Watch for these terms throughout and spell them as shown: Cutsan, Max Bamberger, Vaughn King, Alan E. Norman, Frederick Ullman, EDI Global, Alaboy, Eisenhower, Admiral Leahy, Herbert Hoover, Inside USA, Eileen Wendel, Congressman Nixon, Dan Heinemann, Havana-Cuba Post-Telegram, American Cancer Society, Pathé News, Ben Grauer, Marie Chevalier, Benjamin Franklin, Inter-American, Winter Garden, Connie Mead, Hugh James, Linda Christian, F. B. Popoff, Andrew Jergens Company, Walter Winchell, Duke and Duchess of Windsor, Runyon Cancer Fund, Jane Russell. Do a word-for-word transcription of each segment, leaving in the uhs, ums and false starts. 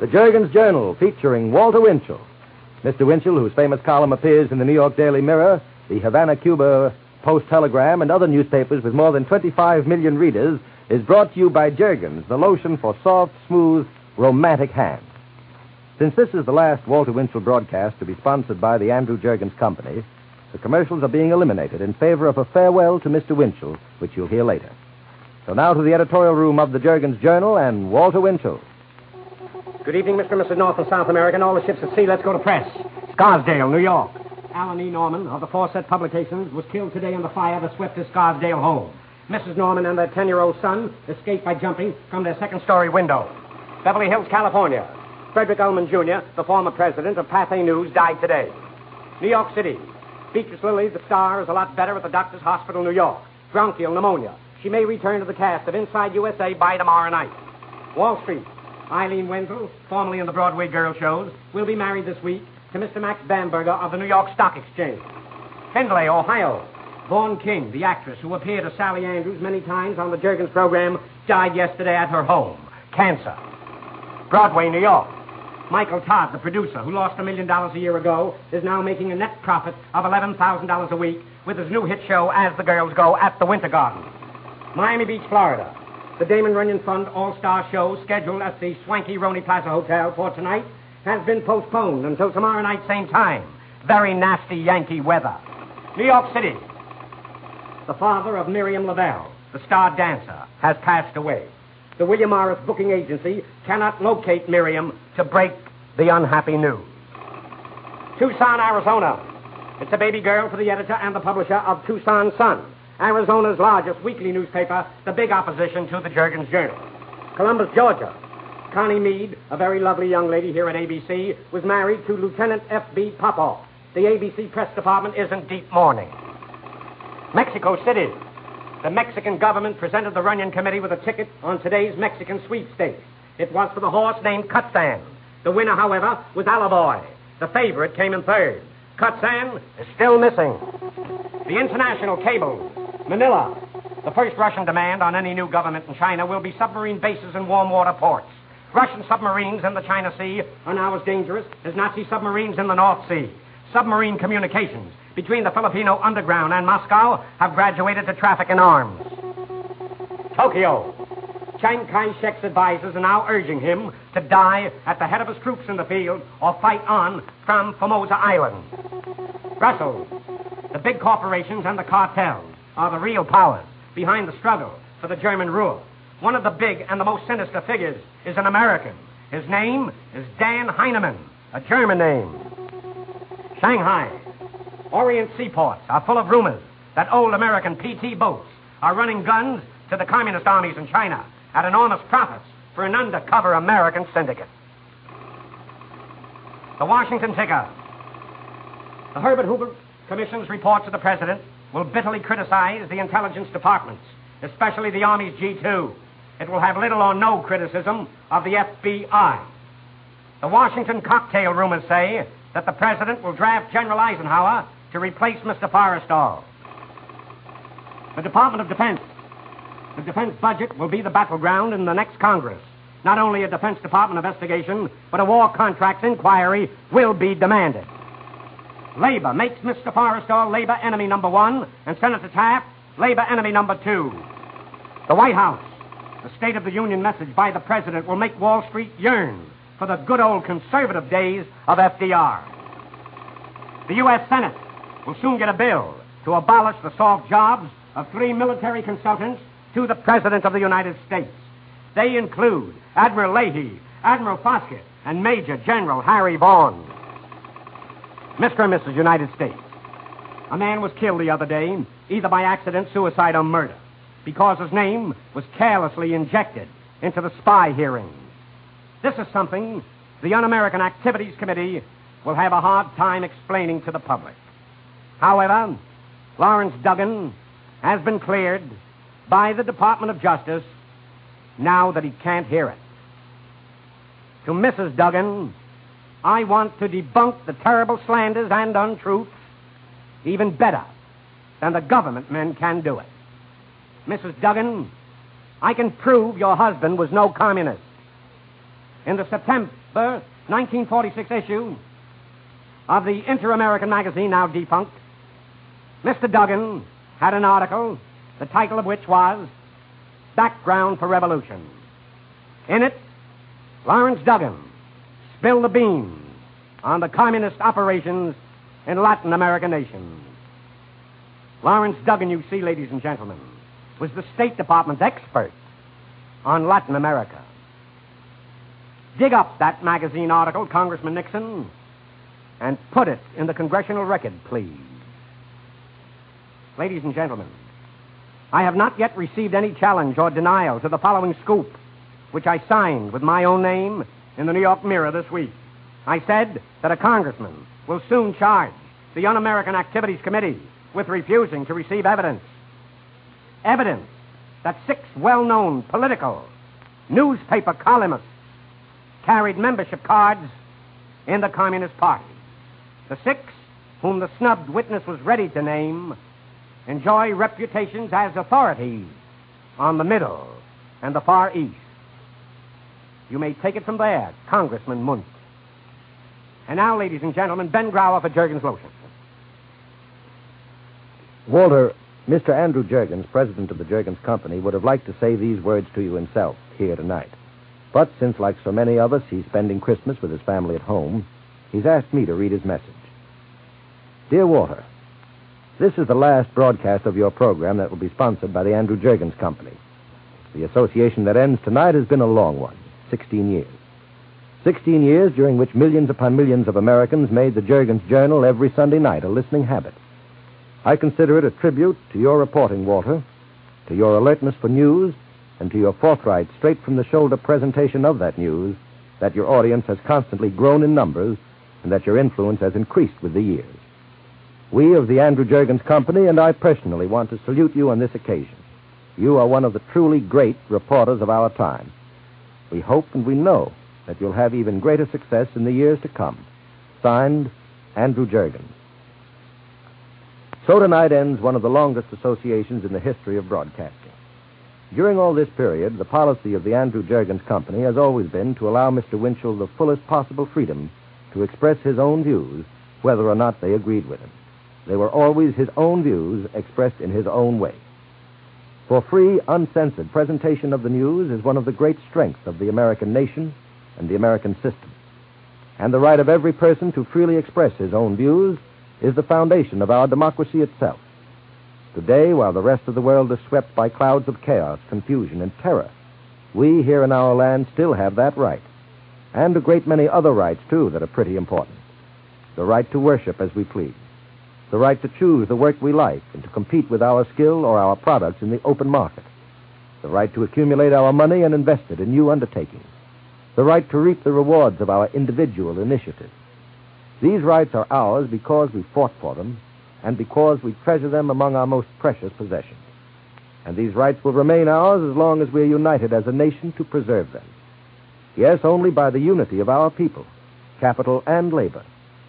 The Jergens Journal, featuring Walter Winchell. Mister Winchell, whose famous column appears in the New York Daily Mirror, the Havana-Cuba Post-Telegram, and other newspapers with more than twenty-five million readers, is brought to you by Jergens, the lotion for soft, smooth, romantic hands. Since this is the last Walter Winchell broadcast to be sponsored by the Andrew Jergens Company, the commercials are being eliminated in favor of a farewell to Mister Winchell, which you'll hear later. So now to the editorial room of the Jergens Journal and Walter Winchell. Good evening, Mister and Missus North and South America, and all the ships at sea. Let's go to press. Scarsdale, New York. Alan E. Norman of the Fawcett Publications was killed today in the fire that swept his Scarsdale home. Missus Norman and their ten-year-old son escaped by jumping from their second-story window. Beverly Hills, California. Frederick Ullman, Junior, the former president of Pathé News, died today. New York City. Beatrice Lily, the star, is a lot better at the Doctors' Hospital, New York. Bronchial pneumonia. She may return to the cast of Inside U S A by tomorrow night. Wall Street. Eileen Wendel, formerly in the Broadway girl shows, will be married this week to Mister Max Bamberger of the New York Stock Exchange. Findlay, Ohio. Vaughn King, the actress who appeared as Sally Andrews many times on the Jergens program, died yesterday at her home. Cancer. Broadway, New York. Michael Todd, the producer who lost a million dollars a year ago, is now making a net profit of eleven thousand dollars a week with his new hit show, As the Girls Go, at the Winter Garden. Miami Beach, Florida. The Damon Runyon Fund All-Star Show, scheduled at the swanky Roney Plaza Hotel for tonight, has been postponed until tomorrow night, same time. Very nasty Yankee weather. New York City. The father of Miriam Lavelle, the star dancer, has passed away. The William Morris Booking Agency cannot locate Miriam to break the unhappy news. Tucson, Arizona. It's a baby girl for the editor and the publisher of Tucson Sun, Arizona's largest weekly newspaper, the big opposition to the Jergens Journal. Columbus, Georgia. Connie Mead, a very lovely young lady here at A B C, was married to Lieutenant F. B. Popoff. The A B C press department is in deep mourning. Mexico City. The Mexican government presented the Runyon Committee with a ticket on today's Mexican Sweepstakes. It was for the horse named Cutsan. The winner, however, was Alaboy. The favorite came in third. Cutsan is still missing. The international cable, Manila. The first Russian demand on any new government in China will be submarine bases in warm water ports. Russian submarines in the China Sea are now as dangerous as Nazi submarines in the North Sea. Submarine communications between the Filipino underground and Moscow have graduated to traffic in arms. Tokyo. Chiang Kai-shek's advisors are now urging him to die at the head of his troops in the field or fight on from Formosa Island. Brussels. The big corporations and the cartels are the real powers behind the struggle for the German rule. One of the big and the most sinister figures is an American. His name is Dan Heinemann, a German name. Shanghai. Orient seaports are full of rumors that old American P T boats are running guns to the communist armies in China at enormous profits for an undercover American syndicate. The Washington Ticker. The Herbert Hoover Commission's report to the president will bitterly criticize the intelligence departments, especially the Army's G two. It will have little or no criticism of the F B I. The Washington cocktail rumors say that the president will draft General Eisenhower to replace Mister Forrestal. The Department of Defense. The defense budget will be the battleground in the next Congress. Not only a Defense Department investigation, but a war contracts inquiry will be demanded. Labor makes Mister Forrestal labor enemy number one, and Senator Taft labor enemy number two. The White House. The State of the Union message by the president will make Wall Street yearn for the good old conservative days of F D R. The U S Senate will soon get a bill to abolish the soft jobs of three military consultants to the President of the United States. They include Admiral Leahy, Admiral Fawcett, and Major General Harry Vaughan. Mister and Missus United States. A man was killed the other day, either by accident, suicide, or murder, because his name was carelessly injected into the spy hearings. This is something the Un-American Activities Committee will have a hard time explaining to the public. However, Lawrence Duggan has been cleared by the Department of Justice now that he can't hear it. To Missus Duggan, I want to debunk the terrible slanders and untruths even better than the government men can do it. Missus Duggan, I can prove your husband was no communist. in the September nineteen forty-six issue of the Inter-American magazine, now defunct, Mister Duggan had an article, the title of which was Background for Revolution. In it, Lawrence Duggan spilled the beans on the communist operations in Latin American nations. Lawrence Duggan, you see, ladies and gentlemen, was the State Department's expert on Latin America. Dig up that magazine article, Congressman Nixon, and put it in the congressional record, please. Ladies and gentlemen, I have not yet received any challenge or denial to the following scoop, which I signed with my own name in the New York Mirror this week. I said that a congressman will soon charge the Un-American Activities Committee with refusing to receive evidence. Evidence that six well-known political newspaper columnists carried membership cards in the Communist Party. The six, whom the snubbed witness was ready to name, enjoy reputations as authorities on the Middle and the Far East. You may take it from there, Congressman Mundt. And now, ladies and gentlemen, Ben Grauer for Jergens Lotion. Walter, Mister Andrew Jergens, president of the Jergens Company, would have liked to say these words to you himself here tonight. But since, like so many of us, he's spending Christmas with his family at home, he's asked me to read his message. Dear Walter, this is the last broadcast of your program that will be sponsored by the Andrew Jergens Company. The association that ends tonight has been a long one, sixteen years. sixteen years during which millions upon millions of Americans made the Jergens Journal every Sunday night a listening habit. I consider it a tribute to your reporting, Walter, to your alertness for news, and to your forthright, straight-from-the-shoulder presentation of that news, that your audience has constantly grown in numbers and that your influence has increased with the years. We of the Andrew Jergens Company and I personally want to salute you on this occasion. You are one of the truly great reporters of our time. We hope and we know that you'll have even greater success in the years to come. Signed, Andrew Jergens. So tonight ends one of the longest associations in the history of broadcasting. During all this period, the policy of the Andrew Jergens Company has always been to allow Mister Winchell the fullest possible freedom to express his own views, whether or not they agreed with him. They were always his own views expressed in his own way. For free, uncensored presentation of the news is one of the great strengths of the American nation and the American system. And the right of every person to freely express his own views is the foundation of our democracy itself. Today, while the rest of the world is swept by clouds of chaos, confusion, and terror, we here in our land still have that right, and a great many other rights, too, that are pretty important. The right to worship as we please, the right to choose the work we like and to compete with our skill or our products in the open market, the right to accumulate our money and invest it in new undertakings, the right to reap the rewards of our individual initiative. These rights are ours because we fought for them and because we treasure them among our most precious possessions. And these rights will remain ours as long as we're united as a nation to preserve them. Yes, only by the unity of our people, capital and labor,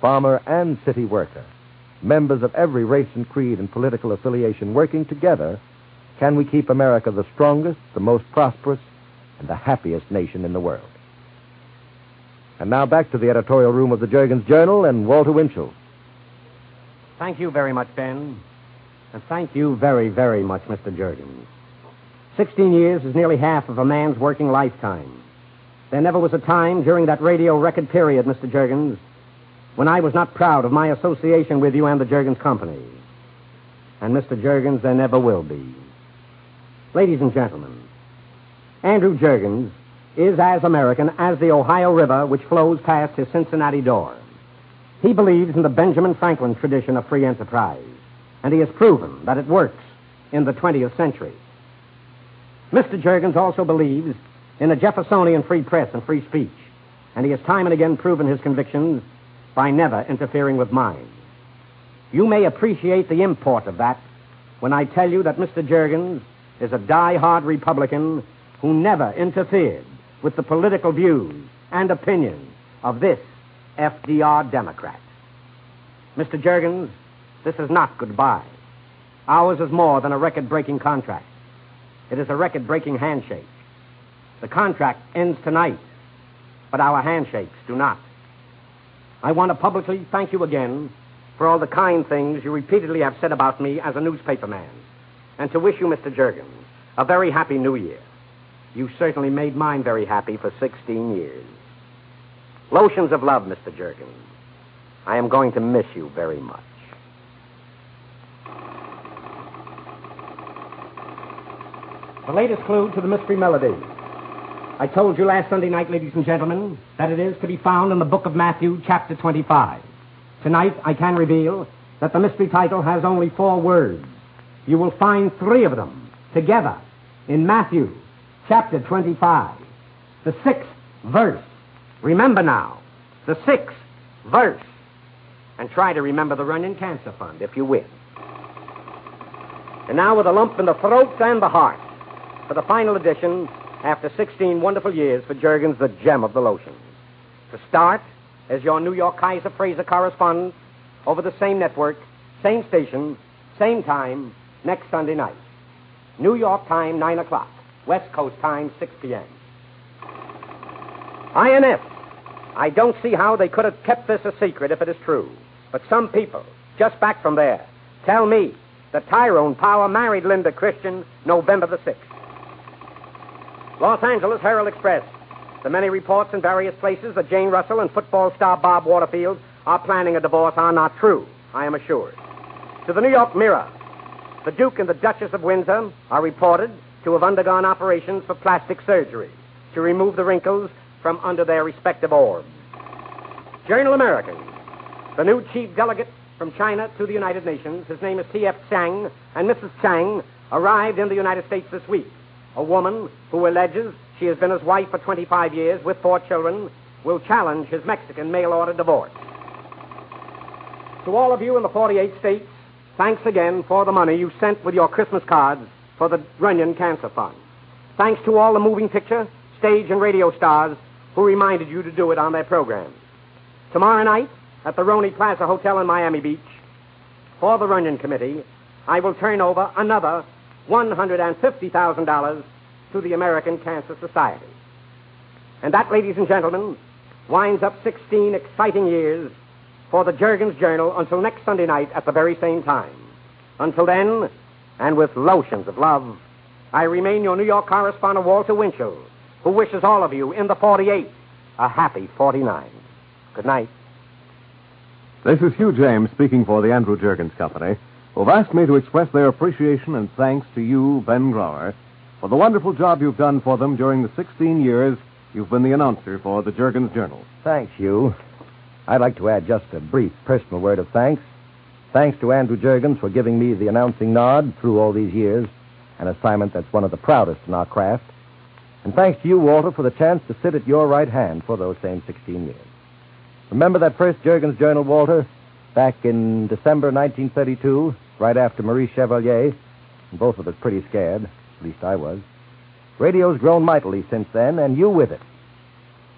farmer and city worker, members of every race and creed and political affiliation working together, can we keep America the strongest, the most prosperous, and the happiest nation in the world. And now back to the editorial room of the Jergens Journal and Walter Winchell. Thank you very much, Ben. And thank you very, very much, Mister Jergens. Sixteen years is nearly half of a man's working lifetime. There never was a time during that radio record period, Mister Jergens, when I was not proud of my association with you and the Jergens Company. And, Mister Jergens, there never will be. Ladies and gentlemen, Andrew Jergens is as American as the Ohio River, which flows past his Cincinnati door. He believes in the Benjamin Franklin tradition of free enterprise, and he has proven that it works in the twentieth century. Mister Jergens also believes in a Jeffersonian free press and free speech, and he has time and again proven his convictions by never interfering with mine. You may appreciate the import of that when I tell you that Mister Jergens is a die-hard Republican who never interfered with the political views and opinions of this F D R Democrat. Mister Jergens, this is not goodbye. Ours is more than a record-breaking contract. It is a record-breaking handshake. The contract ends tonight, but our handshakes do not. I want to publicly thank you again for all the kind things you repeatedly have said about me as a newspaper man, and to wish you, Mister Jergens, a very happy New Year. You certainly made mine very happy for sixteen years. Lotions of love, Mister Jergens. I am going to miss you very much. The latest clue to the mystery melody. I told you last Sunday night, ladies and gentlemen, that it is to be found in the book of Matthew, chapter twenty-five. Tonight, I can reveal that the mystery title has only four words. You will find three of them together in Matthew, chapter twenty-five. The sixth verse. Remember now, the sixth verse. And try to remember the Runyon Cancer Fund, if you will. And now with a lump in the throat and the heart, for the final edition, after sixteen wonderful years, for Jergens, the gem of the lotion. To start, as your New York Kaiser Fraser correspondent, over the same network, same station, same time, next Sunday night. New York time, nine o'clock. West Coast time, six p.m. I N F. I don't see how they could have kept this a secret if it is true. But some people, just back from there, tell me that Tyrone Power married Linda Christian November the sixth. Los Angeles Herald Express. The many reports in various places that Jane Russell and football star Bob Waterfield are planning a divorce are not true, I am assured. To the New York Mirror, the Duke and the Duchess of Windsor are reported to have undergone operations for plastic surgery to remove the wrinkles from under their respective orbs. Journal American, the new chief delegate from China to the United Nations, his name is T F Chang, and Missus Chang arrived in the United States this week. A woman who alleges she has been his wife for twenty-five years with four children will challenge his Mexican mail-order divorce. To all of you in the forty-eight states, thanks again for the money you sent with your Christmas cards for the Runyon Cancer Fund. Thanks to all the moving picture, stage, and radio stars who reminded you to do it on their programs. Tomorrow night, at the Roney Plaza Hotel in Miami Beach, for the Runyon Committee, I will turn over another one hundred fifty thousand dollars to the American Cancer Society. And that, ladies and gentlemen, winds up sixteen exciting years for the Jergens Journal until next Sunday night at the very same time. Until then, and with lotions of love, I remain your New York correspondent, Walter Winchell, who wishes all of you in the forty-eight a happy forty-nine. Good night. This is Hugh James speaking for the Andrew Jergens Company, who've asked me to express their appreciation and thanks to you, Ben Grauer, for the wonderful job you've done for them during the sixteen years you've been the announcer for the Jergens Journal. Thanks, Hugh. I'd like to add just a brief personal word of thanks. Thanks to Andrew Jergens for giving me the announcing nod through all these years, an assignment that's one of the proudest in our craft. And thanks to you, Walter, for the chance to sit at your right hand for those same sixteen years. Remember that first Jergens Journal, Walter? Back in December nineteen thirty-two, right after Marie Chevalier, and both of us pretty scared, at least I was. Radio's grown mightily since then, and you with it.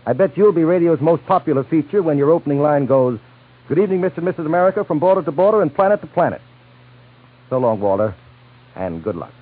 I bet you'll be radio's most popular feature when your opening line goes, "Good evening, Mister and Missus America, from border to border and planet to planet." So long, Walter, and good luck.